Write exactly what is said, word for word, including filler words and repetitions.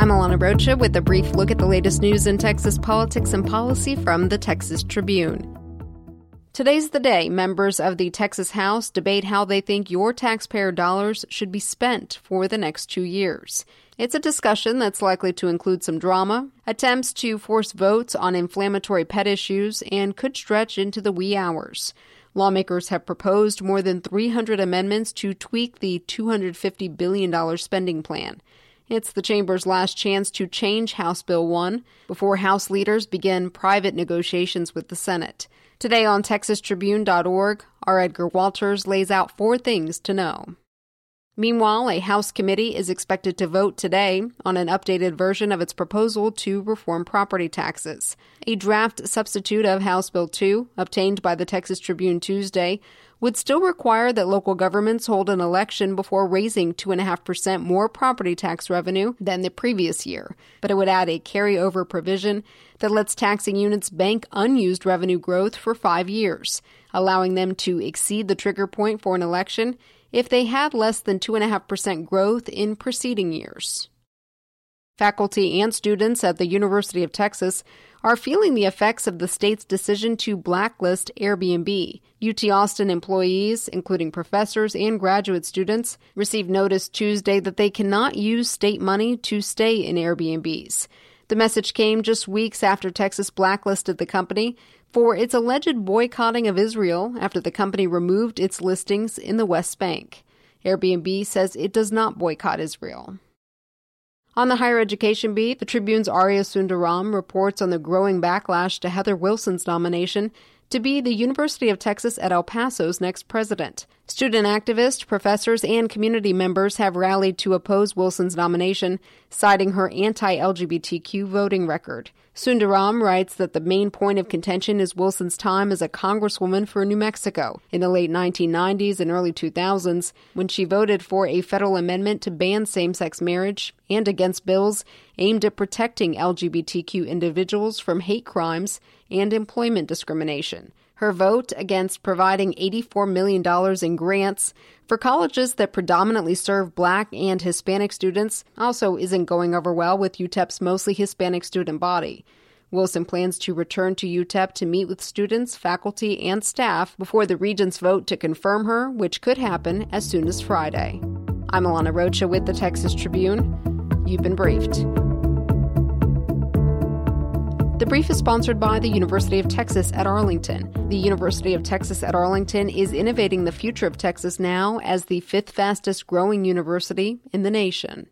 I'm Alana Rocha with a brief look at the latest news in Texas politics and policy from the Texas Tribune. Today's the day members of the Texas House debate how they think your taxpayer dollars should be spent for the next two years. It's a discussion that's likely to include some drama, attempts to force votes on inflammatory pet issues, and could stretch into the wee hours. Lawmakers have proposed more than three hundred amendments to tweak the two hundred fifty billion dollars spending plan. It's the chamber's last chance to change House Bill one before House leaders begin private negotiations with the Senate. Today on Texas Tribune dot org, our Edgar Walters lays out four things to know. Meanwhile, a House committee is expected to vote today on an updated version of its proposal to reform property taxes. A draft substitute of House Bill two, obtained by the Texas Tribune Tuesday, would still require that local governments hold an election before raising two point five percent more property tax revenue than the previous year, but it would add a carryover provision that lets taxing units bank unused revenue growth for five years, allowing them to exceed the trigger point for an election if they had less than two point five percent growth in preceding years. Faculty and students at the University of Texas are feeling the effects of the state's decision to blacklist Airbnb. U T Austin employees, including professors and graduate students, received notice Tuesday that they cannot use state money to stay in Airbnbs. The message came just weeks after Texas blacklisted the company for its alleged boycotting of Israel after the company removed its listings in the West Bank. Airbnb says it does not boycott Israel. On the higher education beat, the Tribune's Arya Sundaram reports on the growing backlash to Heather Wilson's nomination to be the University of Texas at El Paso's next president. Student activists, professors, and community members have rallied to oppose Wilson's nomination, citing her anti-L G B T Q voting record. Sundaram writes that the main point of contention is Wilson's time as a congresswoman for New Mexico in the late nineteen nineties and early two thousands, when she voted for a federal amendment to ban same-sex marriage and against bills aimed at protecting L G B T Q individuals from hate crimes and employment discrimination. Her vote against providing eighty-four million dollars in grants for colleges that predominantly serve Black and Hispanic students also isn't going over well with U T E P's mostly Hispanic student body. Wilson plans to return to U T E P to meet with students, faculty, and staff before the regents vote to confirm her, which could happen as soon as Friday. I'm Alana Rocha with the Texas Tribune. You've been briefed. The brief is sponsored by the University of Texas at Arlington. The University of Texas at Arlington is innovating the future of Texas now as the fifth fastest growing university in the nation.